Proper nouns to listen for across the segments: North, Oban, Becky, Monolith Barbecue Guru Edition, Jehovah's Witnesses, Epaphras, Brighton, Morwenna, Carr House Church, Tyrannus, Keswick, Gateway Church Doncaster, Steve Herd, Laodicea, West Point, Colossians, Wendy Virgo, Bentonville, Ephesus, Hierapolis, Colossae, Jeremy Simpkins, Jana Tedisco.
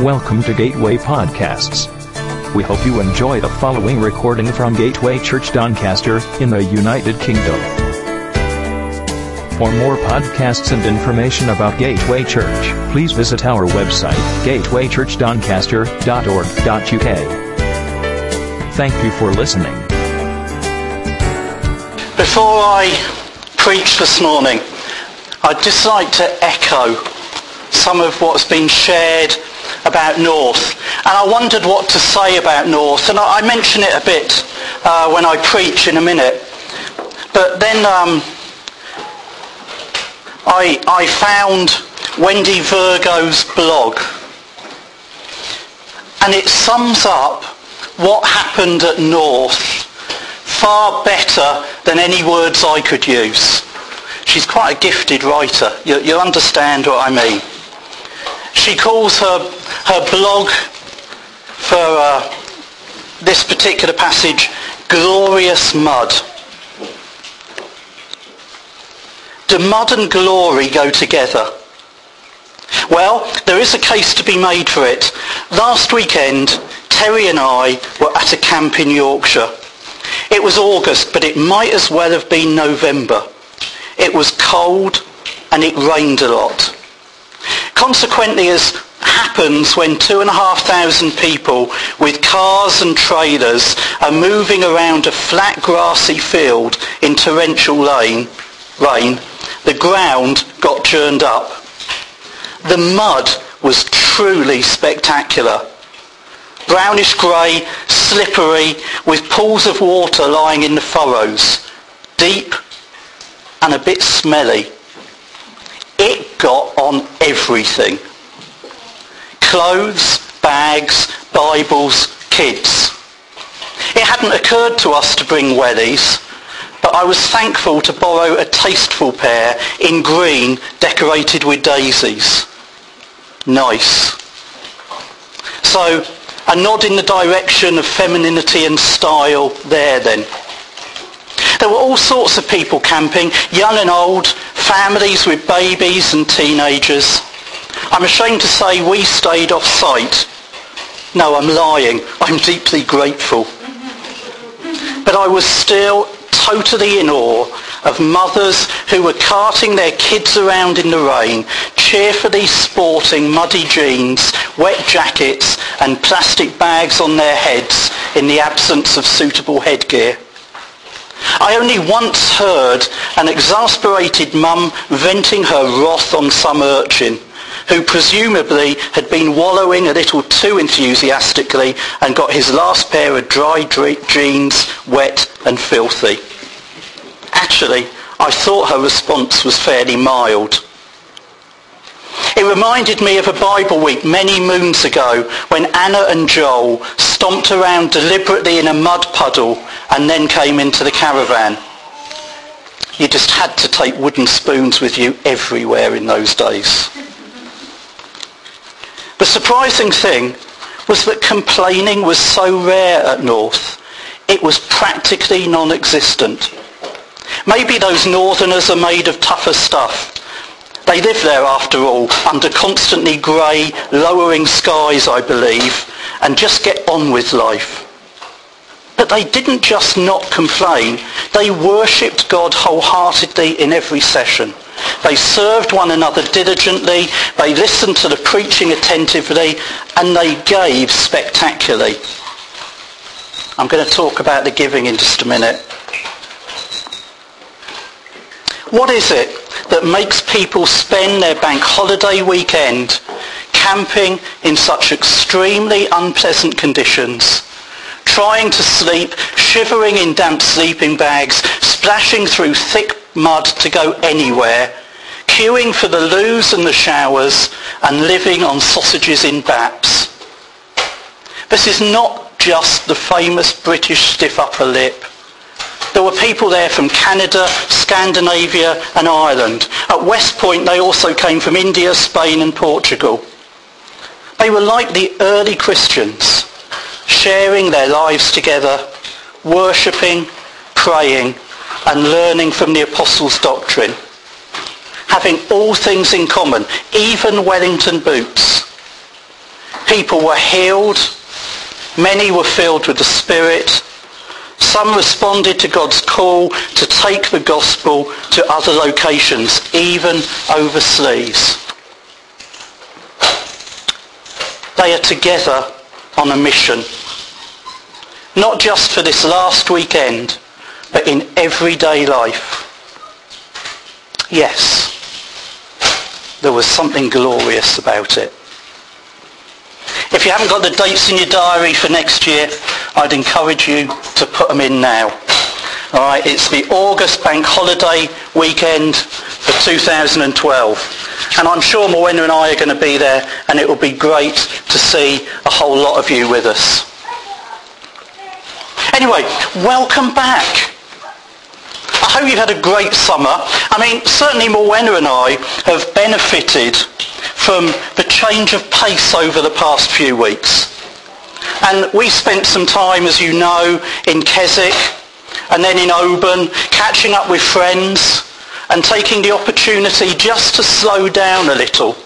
Welcome to Gateway Podcasts. We hope you enjoy the following recording from Gateway Church Doncaster in the United Kingdom. For more podcasts and information about Gateway Church, please visit our website, gatewaychurchdoncaster.org.uk. Thank you for listening. Before I preach this morning, I'd just like to echo some of what's been shared about North, and I wondered what to say about North, and I mention it a bit when I preach in a minute, but then I found Wendy Virgo's blog, and it sums up what happened at North far better than any words I could use. She's quite a gifted writer, you'll understand what I mean. She calls her blog for this particular passage, Glorious Mud. Do mud and glory go together? Well, there is a case to be made for it. Last weekend, Terry and I were at a camp in Yorkshire. It was August, but it might as well have been November. It was cold and it rained a lot. Consequently, as happens when 2,500 people with cars and trailers are moving around a flat grassy field in torrential rain, the ground got churned up. The mud was truly spectacular. Brownish grey, slippery, with pools of water lying in the furrows, deep and a bit smelly. It got on everything. Clothes, bags, Bibles, kids. It hadn't occurred to us to bring wellies, but I was thankful to borrow a tasteful pair in green decorated with daisies. Nice. So, a nod in the direction of femininity and style there then. There were all sorts of people camping, young and old, families with babies and teenagers. I'm ashamed to say we stayed off site. No, I'm lying. I'm deeply grateful. But I was still totally in awe of mothers who were carting their kids around in the rain, cheerfully sporting muddy jeans, wet jackets and plastic bags on their heads in the absence of suitable headgear. I only once heard an exasperated mum venting her wrath on some urchin, who presumably had been wallowing a little too enthusiastically and got his last pair of dry jeans wet and filthy. Actually, I thought her response was fairly mild. It reminded me of a Bible week many moons ago when Anna and Joel stomped around deliberately in a mud puddle and then came into the caravan. You just had to take wooden spoons with you everywhere in those days. The surprising thing was that complaining was so rare at North, it was practically non-existent. Maybe those northerners are made of tougher stuff. They live there, after all, under constantly grey, lowering skies, I believe, and just get on with life. But they didn't just not complain. They worshipped God wholeheartedly in every session. They served one another diligently, they listened to the preaching attentively, and they gave spectacularly. I'm going to talk about the giving in just a minute. What is it that makes people spend their bank holiday weekend camping in such extremely unpleasant conditions, trying to sleep, shivering in damp sleeping bags, splashing through thick mud to go anywhere, queuing for the loos and the showers, and living on sausages in baps? This is not just the famous British stiff upper lip. There were people there from Canada, Scandinavia and Ireland. At West Point they also came from India, Spain and Portugal. They were like the early Christians, sharing their lives together, worshipping, praying and learning from the Apostles' doctrine, having all things in common, even Wellington boots. people were healed. Many were filled with the Spirit. Some responded to God's call to take the gospel to other locations, even overseas. They are together on a mission. Not just for this last weekend, but in everyday life. Yes, there was something glorious about it. If you haven't got the dates in your diary for next year, I'd encourage you to put them in now. All right, it's the August bank holiday weekend for 2012. And I'm sure Morwenna and I are going to be there, and it will be great to see a whole lot of you with us. Anyway, welcome back. I hope you've had a great summer. I mean, certainly Morwenna and I have benefited from the change of pace over the past few weeks. And we spent some time, as you know, in Keswick and then in Oban, catching up with friends and taking the opportunity just to slow down a little.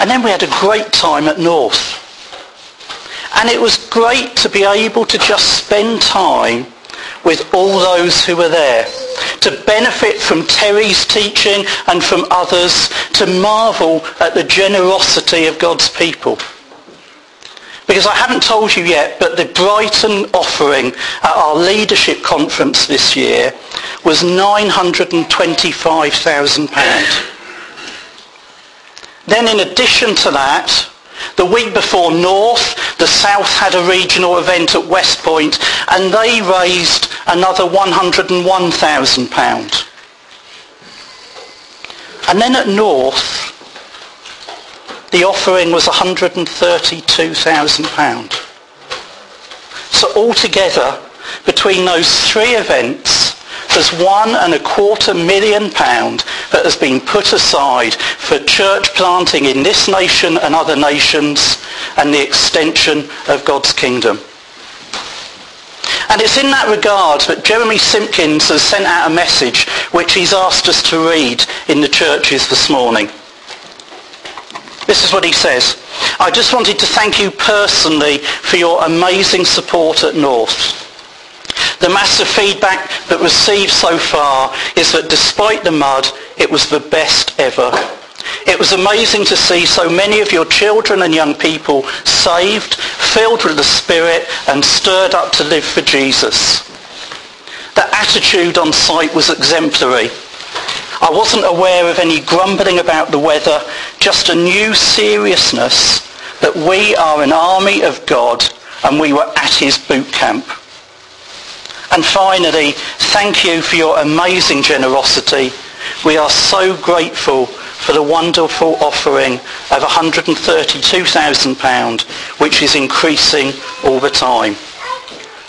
And then we had a great time at North. And it was great to be able to just spend time with all those who were there, to benefit from Terry's teaching and from others, to marvel at the generosity of God's people. Because I haven't told you yet, but the Brighton offering at our leadership conference this year was £925,000. Then in addition to that, the week before North, the South had a regional event at West Point, and they raised another £101,000. And then at North, the offering was £132,000. So altogether, between those three events, there's £1.25 million that has been put aside for church planting in this nation and other nations and the extension of God's kingdom. And it's in that regard that Jeremy Simpkins has sent out a message which he's asked us to read in the churches this morning. This is what he says. I just wanted to thank you personally for your amazing support at North. The massive feedback that received so far is that despite the mud, it was the best ever. It was amazing to see so many of your children and young people saved, filled with the Spirit and stirred up to live for Jesus. The attitude on site was exemplary. I wasn't aware of any grumbling about the weather, just a new seriousness that we are an army of God and we were at his boot camp. And finally, thank you for your amazing generosity. We are so grateful for the wonderful offering of £132,000, which is increasing all the time.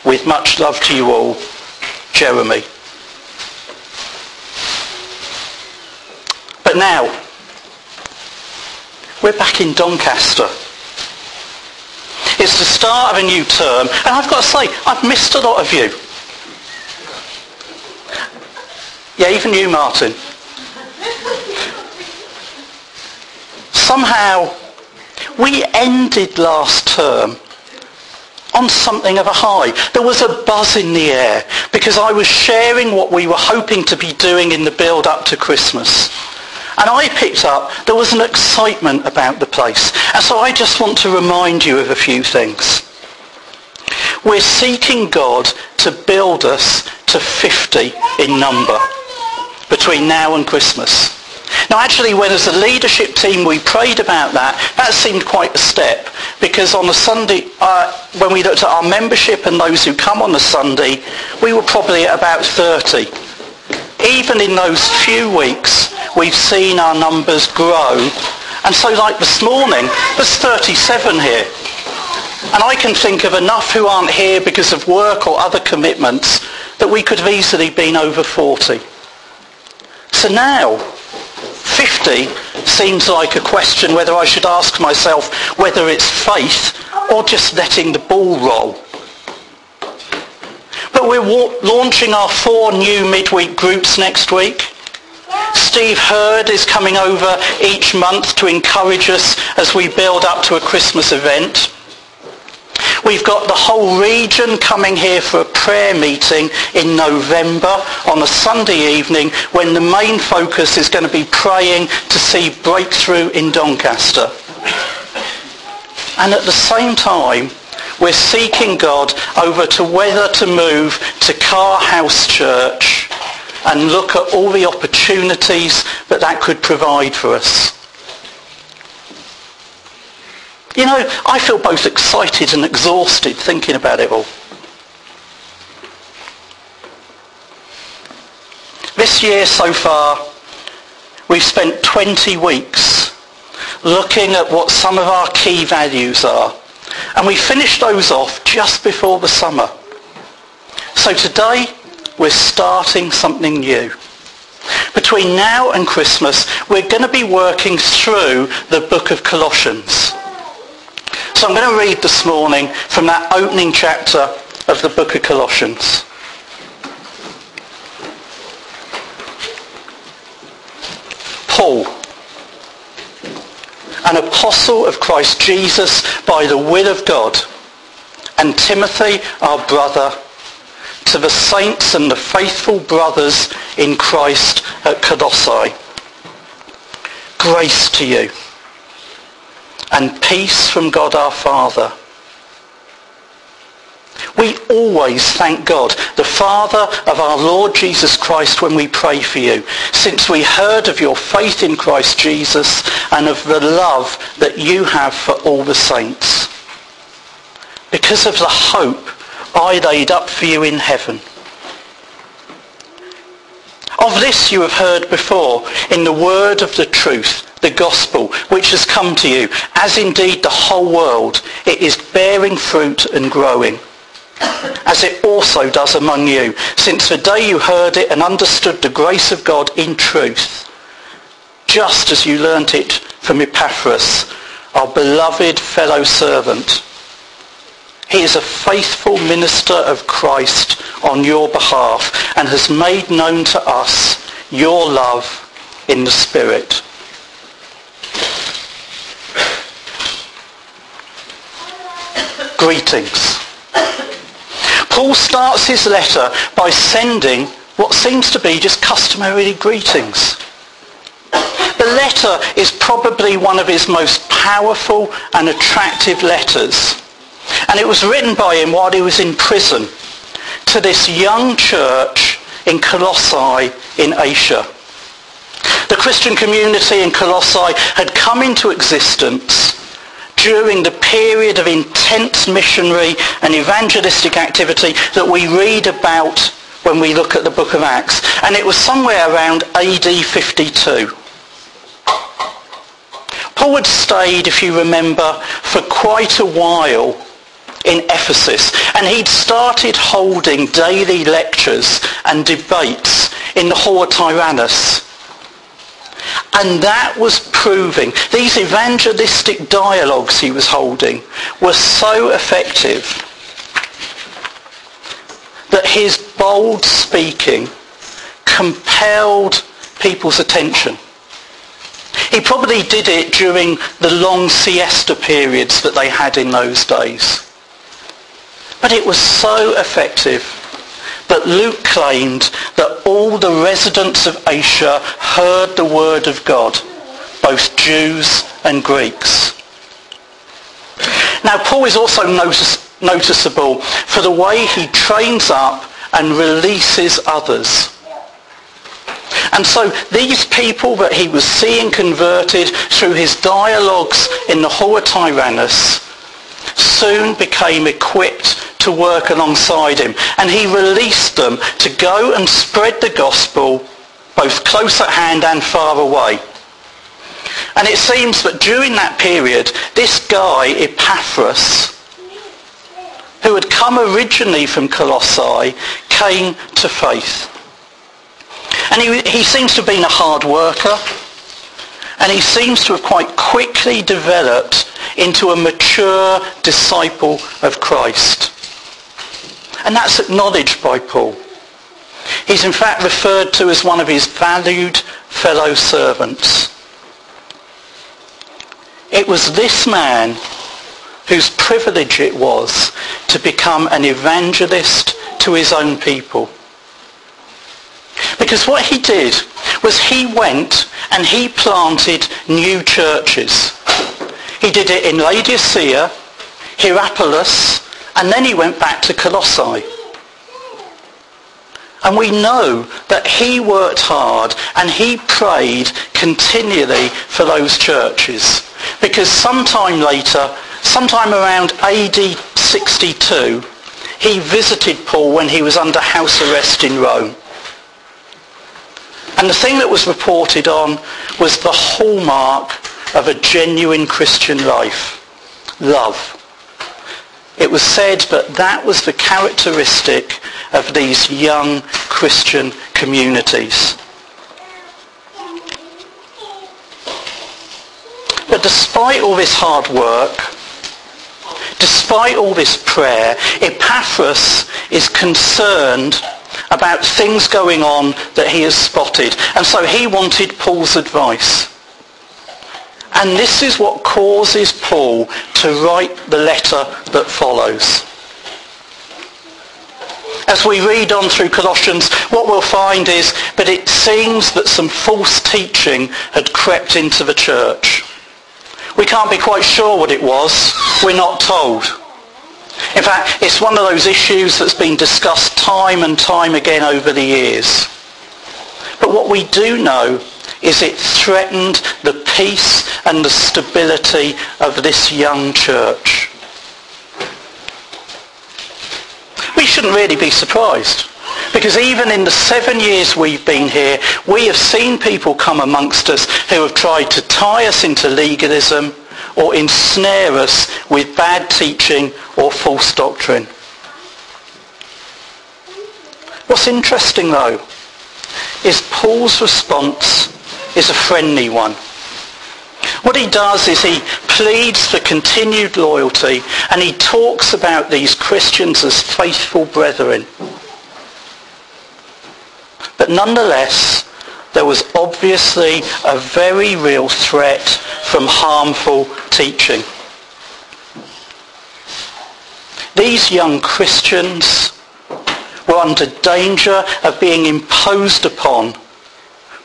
With much love to you all, Jeremy. But now, we're back in Doncaster. It's the start of a new term, and I've got to say, I've missed a lot of you. Yeah, even you, Martin. Somehow, we ended last term on something of a high. There was a buzz in the air because I was sharing what we were hoping to be doing in the build-up to Christmas. And I picked up there was an excitement about the place. And so I just want to remind you of a few things. We're seeking God to build us to 50 in number between now and Christmas. Now actually, when as a leadership team we prayed about that seemed quite a step, because on a Sunday, when we looked at our membership and those who come on a Sunday, we were probably at about 30. Even in those few weeks, we've seen our numbers grow. And so like this morning, there's 37 here. And I can think of enough who aren't here because of work or other commitments that we could have easily been over 40. So now, 50 seems like a question whether I should ask myself whether it's faith or just letting the ball roll. But we're launching our 4 new midweek groups next week. Steve Herd is coming over each month to encourage us as we build up to a Christmas event. We've got the whole region coming here for a prayer meeting in November on a Sunday evening, when the main focus is going to be praying to see breakthrough in Doncaster. And at the same time, we're seeking God over to whether to move to Carr House Church and look at all the opportunities that that could provide for us. You know, I feel both excited and exhausted thinking about it all. This year so far, we've spent 20 weeks looking at what some of our key values are. And we finished those off just before the summer. So today, we're starting something new. Between now and Christmas, we're going to be working through the book of Colossians. So I'm going to read this morning from that opening chapter of the book of Colossians. Paul, an apostle of Christ Jesus by the will of God, and Timothy, our brother, to the saints and the faithful brothers in Christ at Colossae. Grace to you, and peace from God our Father. We always thank God, the Father of our Lord Jesus Christ, when we pray for you, since we heard of your faith in Christ Jesus and of the love that you have for all the saints, because of the hope I laid up for you in heaven. Of this you have heard before, in the word of the truth, the gospel, which has come to you, as indeed the whole world. It is bearing fruit and growing, as it also does among you, since the day you heard it and understood the grace of God in truth, just as you learnt it from Epaphras, our beloved fellow servant. He is a faithful minister of Christ on your behalf, and has made known to us your love in the Spirit. Greetings. Paul starts his letter by sending what seems to be just customary greetings. The letter is probably one of his most powerful and attractive letters, and it was written by him while he was in prison to this young church in Colossae in Asia. The Christian community in Colossae had come into existence during the period of intense missionary and evangelistic activity that we read about when we look at the book of Acts. And it was somewhere around AD 52. Paul had stayed, if you remember, for quite a while in Ephesus. And he'd started holding daily lectures and debates in the hall of Tyrannus. And that was proving, these evangelistic dialogues he was holding were so effective that his bold speaking compelled people's attention. He probably did it during the long siesta periods that they had in those days. But it was so effective that Luke claimed that all the residents of Asia heard the word of God, both Jews and Greeks. Now, Paul is also noticeable for the way he trains up and releases others. And so these people that he was seeing converted through his dialogues in the hall of Tyrannus soon became equipped to work alongside him, and he released them to go and spread the gospel both close at hand and far away. And it seems that during that period, this guy Epaphras, who had come originally from Colossae, came to faith. And he seems to have been a hard worker, and he seems to have quite quickly developed into a mature disciple of Christ. And that's acknowledged by Paul. He's in fact referred to as one of his valued fellow servants. It was this man whose privilege it was to become an evangelist to his own people. Because what he did was he went and he planted new churches. He did it in Laodicea, Hierapolis, and then he went back to Colossae. And we know that he worked hard and he prayed continually for those churches. Because sometime later, sometime around AD 62, he visited Paul when he was under house arrest in Rome. And the thing that was reported on was the hallmark of a genuine Christian life: love. It was said that that was the characteristic of these young Christian communities. But despite all this hard work, despite all this prayer, Epaphras is concerned about things going on that he has spotted. And so he wanted Paul's advice. And this is what causes Paul to write the letter that follows. As we read on through Colossians, what we'll find is that it seems that some false teaching had crept into the church. We can't be quite sure what it was. We're not told. In fact, it's one of those issues that's been discussed time and time again over the years. But what we do know is it threatened the peace and the stability of this young church. We shouldn't really be surprised, because even in the 7 years we've been here, we have seen people come amongst us who have tried to tie us into legalism or ensnare us with bad teaching or false doctrine. What's interesting though is Paul's response is a friendly one. What he does is he pleads for continued loyalty, and he talks about these Christians as faithful brethren. But nonetheless, there was obviously a very real threat from harmful teaching. These young Christians were under danger of being imposed upon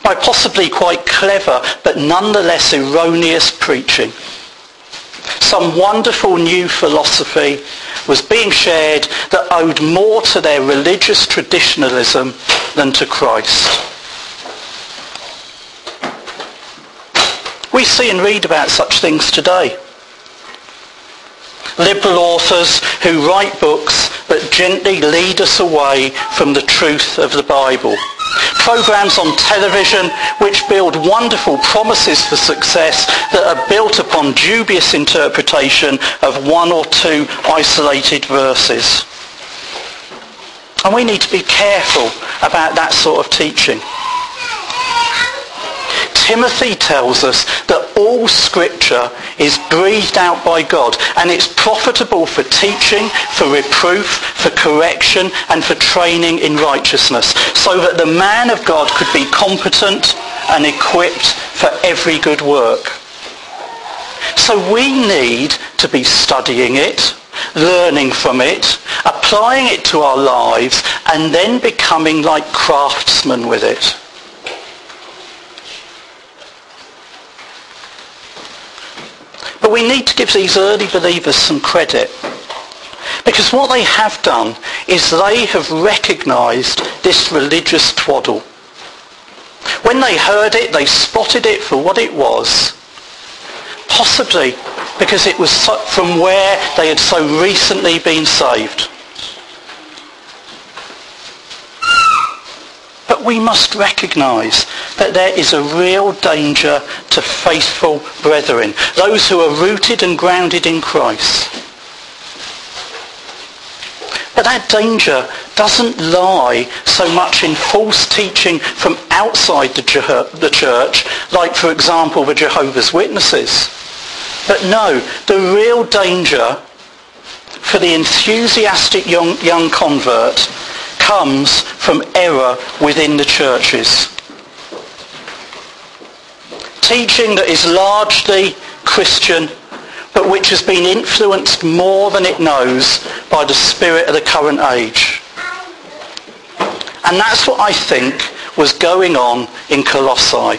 by possibly quite clever but nonetheless erroneous preaching. Some wonderful new philosophy was being shared that owed more to their religious traditionalism than to Christ. We see and read about such things today. Liberal authors who write books that gently lead us away from the truth of the Bible. Programs on television which build wonderful promises for success that are built upon dubious interpretation of one or two isolated verses. And we need to be careful about that sort of teaching. Timothy tells us that all Scripture is breathed out by God, and it's profitable for teaching, for reproof, for correction, and for training in righteousness, so that the man of God could be competent and equipped for every good work. So we need to be studying it, learning from it, applying it to our lives, and then becoming like craftsmen with it. But we need to give these early believers some credit, because what they have done is they have recognised this religious twaddle. When they heard it, they spotted it for what it was, possibly because it was from where they had so recently been saved. But we must recognise that there is a real danger to faithful brethren, those who are rooted and grounded in Christ. But that danger doesn't lie so much in false teaching from outside the church, like for example the Jehovah's Witnesses. But no, the real danger for the enthusiastic young convert comes from error within the churches. Teaching that is largely Christian, but which has been influenced more than it knows by the spirit of the current age. And that's what I think was going on in Colossae.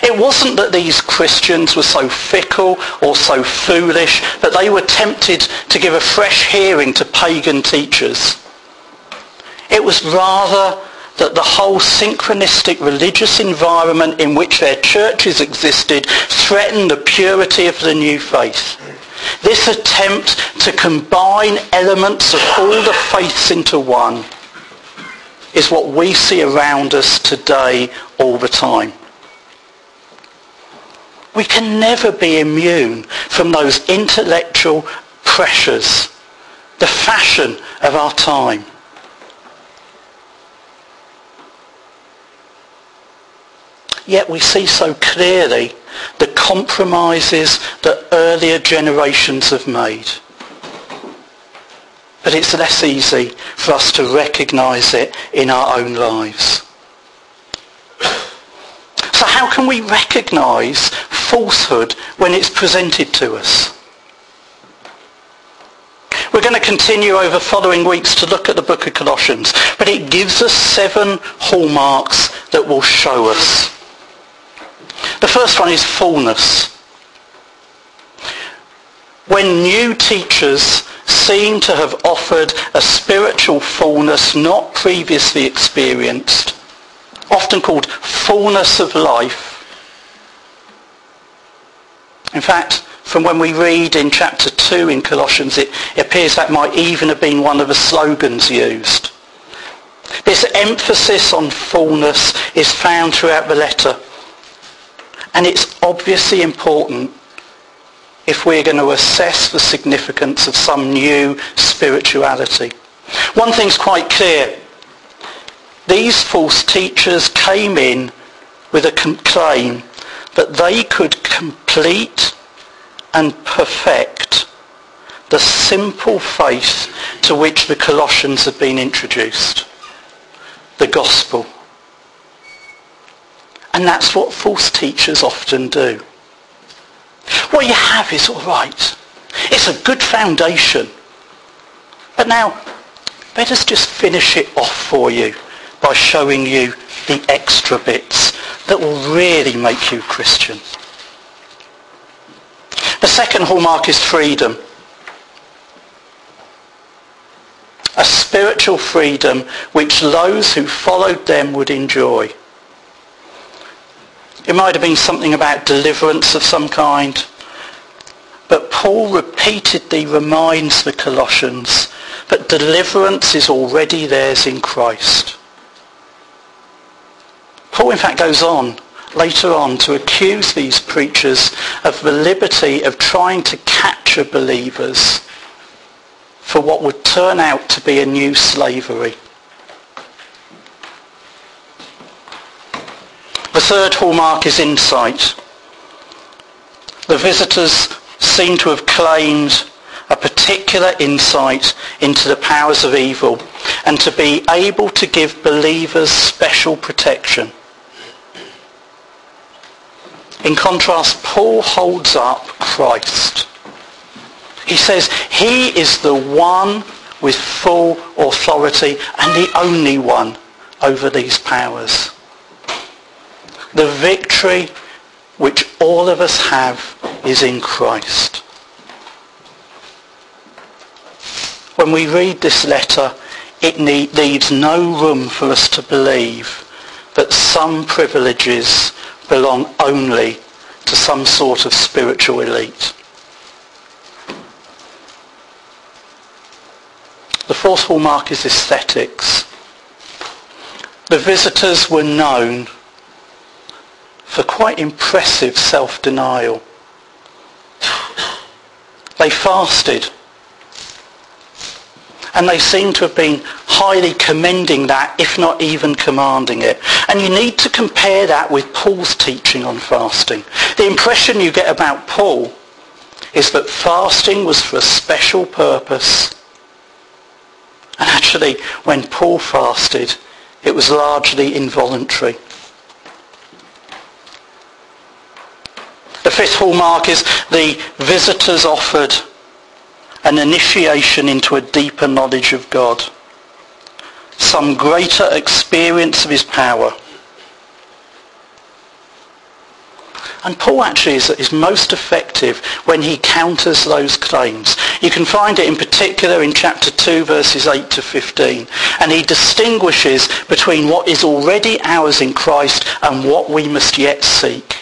It wasn't that these Christians were so fickle or so foolish that they were tempted to give a fresh hearing to pagan teachers. It was rather that the whole synchronistic religious environment in which their churches existed threatened the purity of the new faith. This attempt to combine elements of all the faiths into one is what we see around us today all the time. We can never be immune from those intellectual pressures, the fashion of our time. Yet we see so clearly the compromises that earlier generations have made. But it's less easy for us to recognise it in our own lives. So how can we recognise falsehood when it's presented to us? We're going to continue over following weeks to look at the book of Colossians, but it gives us 7 hallmarks that will show us. The first one is fullness. When new teachers seem to have offered a spiritual fullness not previously experienced, often called fullness of life. In fact, from when we read in chapter 2 in Colossians, it appears that might even have been one of the slogans used. This emphasis on fullness is found throughout the letter. And it's obviously important if we're going to assess the significance of some new spirituality. One thing's quite clear. These false teachers came in with a claim that they could complete and perfect the simple faith to which the Colossians had been introduced, the gospel. And that's what false teachers often do. What you have is all right. It's a good foundation. But now, let us just finish it off for you by showing you the extra bits that will really make you Christian. The second hallmark is freedom. A spiritual freedom which those who followed them would enjoy. It might have been something about deliverance of some kind. But Paul repeatedly reminds the Colossians that deliverance is already theirs in Christ. Paul in fact goes on later on to accuse these preachers of the liberty of trying to capture believers for what would turn out to be a new slavery. The third hallmark is insight. The visitors seem to have claimed a particular insight into the powers of evil and to be able to give believers special protection. In contrast, Paul holds up Christ. He says he is the one with full authority and the only one over these powers. The victory which all of us have is in Christ. When we read this letter, it leaves no room for us to believe that some privileges belong only to some sort of spiritual elite. The fourth hallmark is aesthetics. The visitors were known for quite impressive self-denial. They fasted. And they seem to have been highly commending that, if not even commanding it. And you need to compare that with Paul's teaching on fasting. The impression you get about Paul is that fasting was for a special purpose Actually, when Paul fasted, it was largely involuntary. The fifth hallmark is the visitors offered an initiation into a deeper knowledge of God, some greater experience of his power. And Paul actually is most effective when he counters those claims. You can find it in particular in chapter 2, verses 8 to 15. And he distinguishes between what is already ours in Christ and what we must yet seek.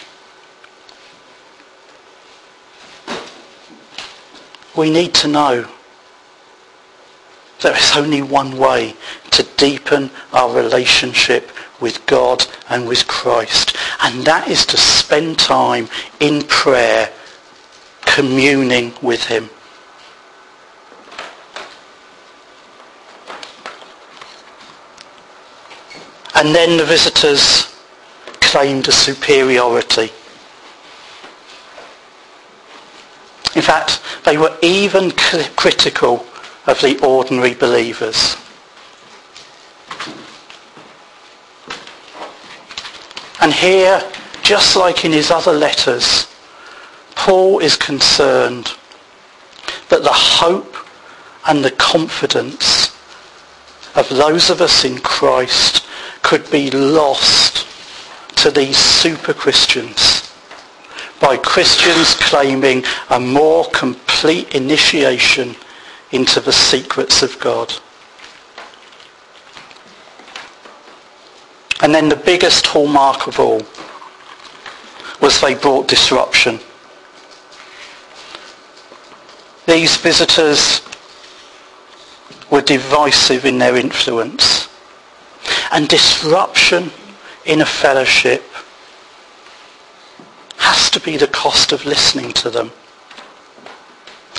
We need to know there is only one way to deepen our relationship with God and with Christ. And that is to spend time in prayer, communing with him. And then the visitors claimed a superiority. In fact, they were even critical of the ordinary believers. And here, just like in his other letters, Paul is concerned that the hope and the confidence of those of us in Christ could be lost to these super Christians by Christians claiming a more complete initiation into the secrets of God. And then the biggest hallmark of all was they brought disruption. These visitors were divisive in their influence. And disruption in a fellowship has to be the cost of listening to them.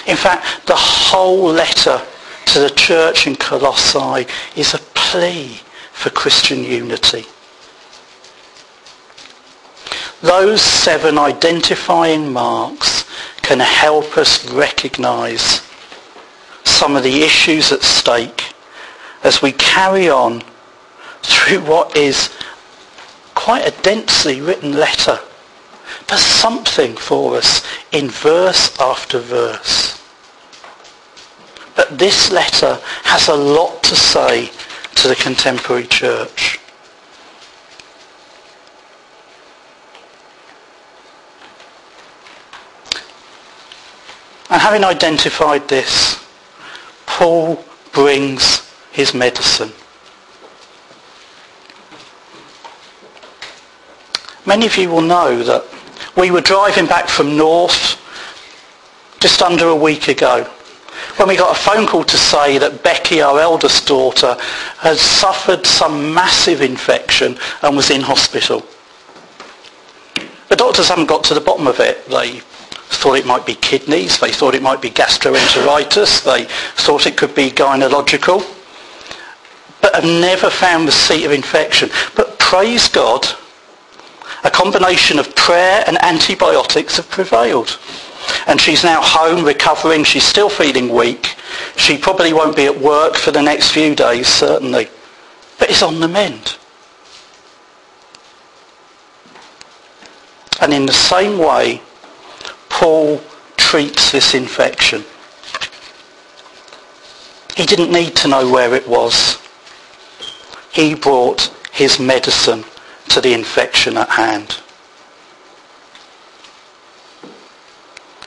In fact, the whole letter to the church in Colossae is a plea for Christian unity. Those seven identifying marks can help us recognise some of the issues at stake as we carry on through what is quite a densely written letter. There's something for us in verse after verse. But this letter has a lot to say to the contemporary church. And having identified this, Paul brings his medicine. Many of you will know that we were driving back from North just under a week ago, when we got a phone call to say that Becky, our eldest daughter, had suffered some massive infection and was in hospital. The doctors haven't got to the bottom of it. They thought it might be kidneys, they thought it might be gastroenteritis, they thought it could be gynecological, but have never found the seat of infection. But praise God, a combination of prayer and antibiotics have prevailed. And she's now home recovering. She's still feeling weak. She probably won't be at work for the next few days, certainly. But it's on the mend. And in the same way, Paul treats this infection. He didn't need to know where it was. He brought his medicine to the infection at hand.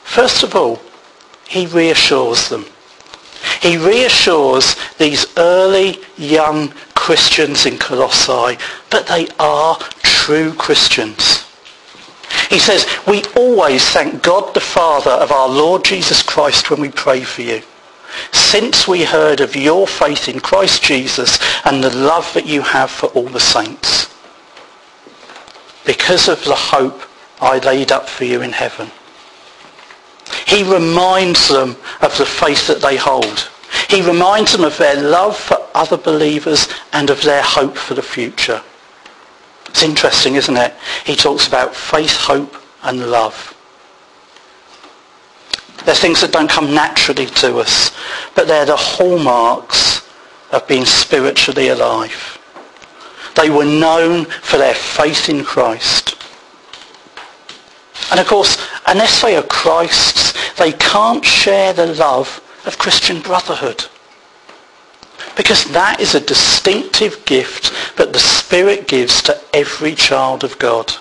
First of all, he reassures them. He reassures these early young Christians in Colossae that they are true Christians. He says, "We always thank God the Father of our Lord Jesus Christ when we pray for you, since we heard of your faith in Christ Jesus and the love that you have for all the saints, because of the hope I laid up for you in heaven." He reminds them of the faith that they hold. He reminds them of their love for other believers and of their hope for the future. It's interesting, isn't it? He talks about faith, hope and love. They're things that don't come naturally to us, but they're the hallmarks of being spiritually alive. They were known for their faith in Christ. And of course, unless they are Christ's, they can't share the love of Christian brotherhood. Because that is a distinctive gift that the Spirit gives to every child of God.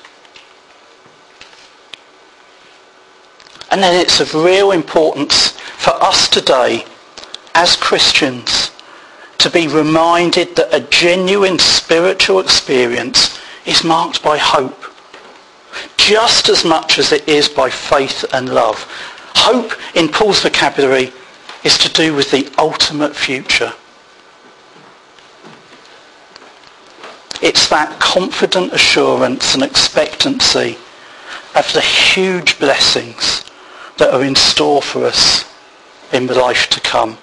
And then it's of real importance for us today, as Christians, to be reminded that a genuine spiritual experience is marked by hope, just as much as it is by faith and love. Hope, in Paul's vocabulary, is to do with the ultimate future. It's that confident assurance and expectancy of the huge blessings that are in store for us in the life to come.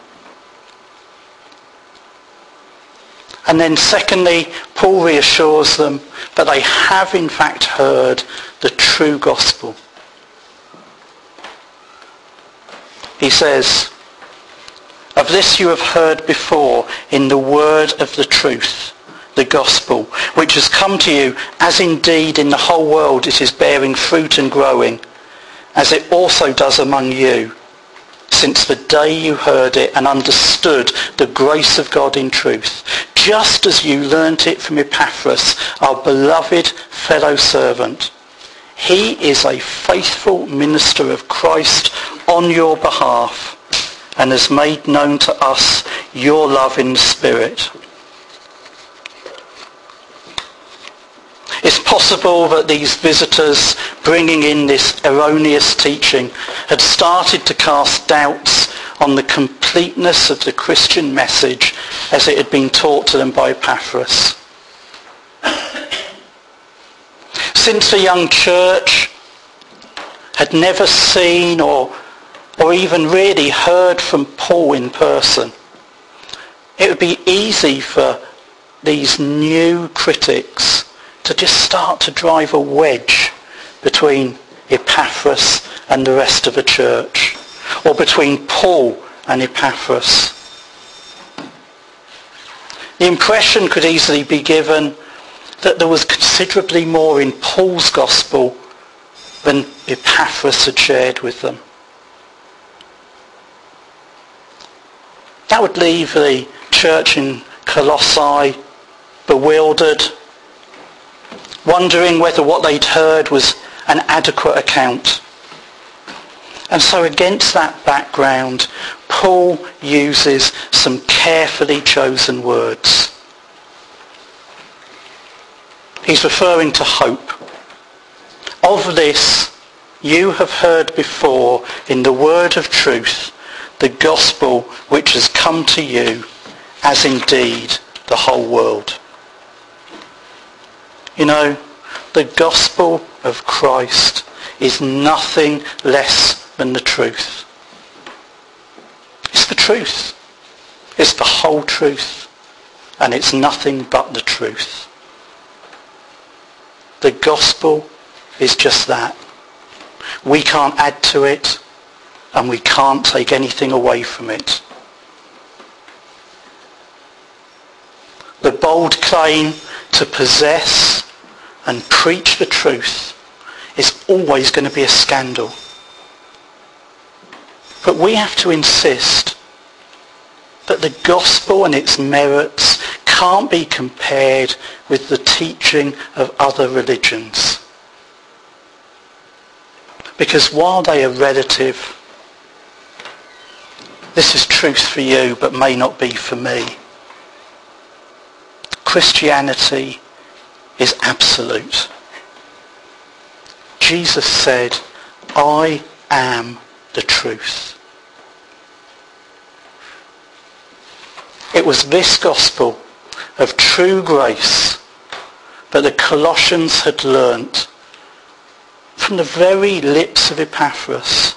And then secondly, Paul reassures them that they have in fact heard the true gospel. He says, "Of this you have heard before in the word of the truth, the gospel, which has come to you, as indeed in the whole world it is bearing fruit and growing, as it also does among you, since the day you heard it and understood the grace of God in truth, just as you learnt it from Epaphras, our beloved fellow servant. He is a faithful minister of Christ on your behalf, and has made known to us your love in the Spirit." It's possible that these visitors bringing in this erroneous teaching had started to cast doubts on the completeness of the Christian message as it had been taught to them by Epaphras. Since the young church had never seen or even really heard from Paul in person, it would be easy for these new critics to just start to drive a wedge between Epaphras and the rest of the church, or between Paul and Epaphras. The impression could easily be given that there was considerably more in Paul's gospel than Epaphras had shared with them. That would leave the church in Colossae bewildered, wondering whether what they'd heard was an adequate account. And so against that background, Paul uses some carefully chosen words. He's referring to hope. "Of this you have heard before in the word of truth, the gospel which has come to you, as indeed the whole world." You know, the gospel of Christ is nothing less than the truth. It's the truth. It's the whole truth. And it's nothing but the truth. The gospel is just that. We can't add to it, and we can't take anything away from it. The bold claim to possess and preach the truth is always going to be a scandal. But we have to insist that the gospel and its merits can't be compared with the teaching of other religions. Because while they are relative, this is truth for you but may not be for me, Christianity is absolute. Jesus said, "I am the truth." It was this gospel of true grace that the Colossians had learnt from the very lips of Epaphras.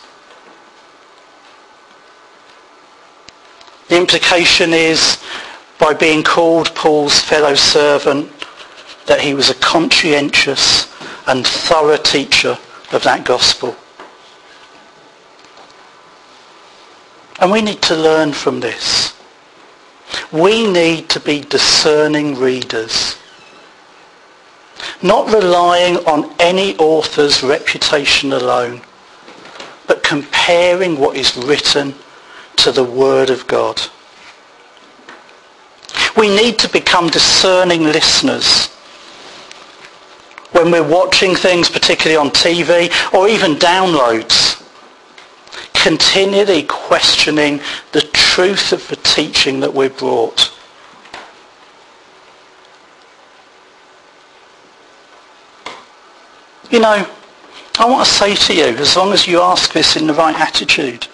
The implication is, by being called Paul's fellow servant, that he was a conscientious and thorough teacher of that gospel. And we need to learn from this. We need to be discerning readers, not relying on any author's reputation alone, but comparing what is written to the Word of God. We need to become discerning listeners. When we're watching things, particularly on TV or even downloads, continually questioning the truth of the teaching that we're brought. You know, I want to say to you, as long as you ask this in the right attitude,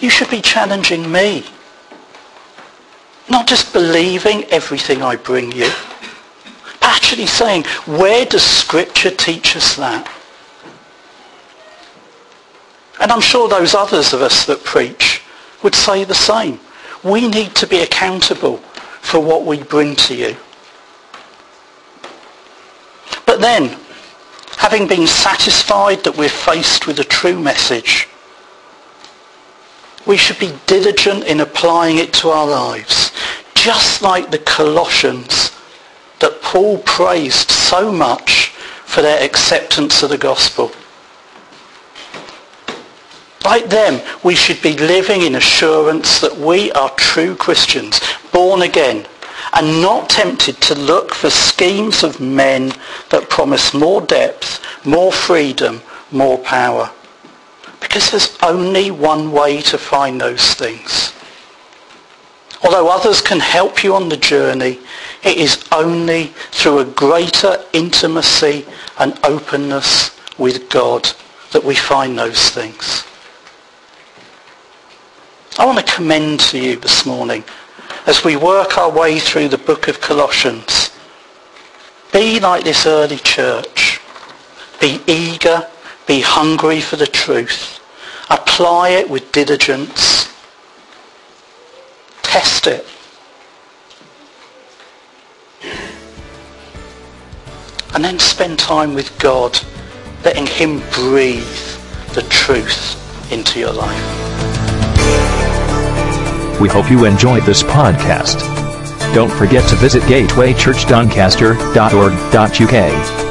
you should be challenging me. Not just believing everything I bring you. Actually saying, where does Scripture teach us that? And I'm sure those others of us that preach would say the same. We need to be accountable for what we bring to you. But then, having been satisfied that we're faced with a true message, we should be diligent in applying it to our lives, just like the Colossians that Paul praised so much for their acceptance of the gospel. Like them, we should be living in assurance that we are true Christians, born again, and not tempted to look for schemes of men that promise more depth, more freedom, more power. Because there's only one way to find those things. Although others can help you on the journey, it is only through a greater intimacy and openness with God that we find those things. I want to commend to you this morning, as we work our way through the book of Colossians, be like this early church. Be eager, be hungry for the truth. Apply it with diligence. Test it. And then spend time with God, letting Him breathe the truth into your life. We hope you enjoyed this podcast. Don't forget to visit gatewaychurchdoncaster.org.uk.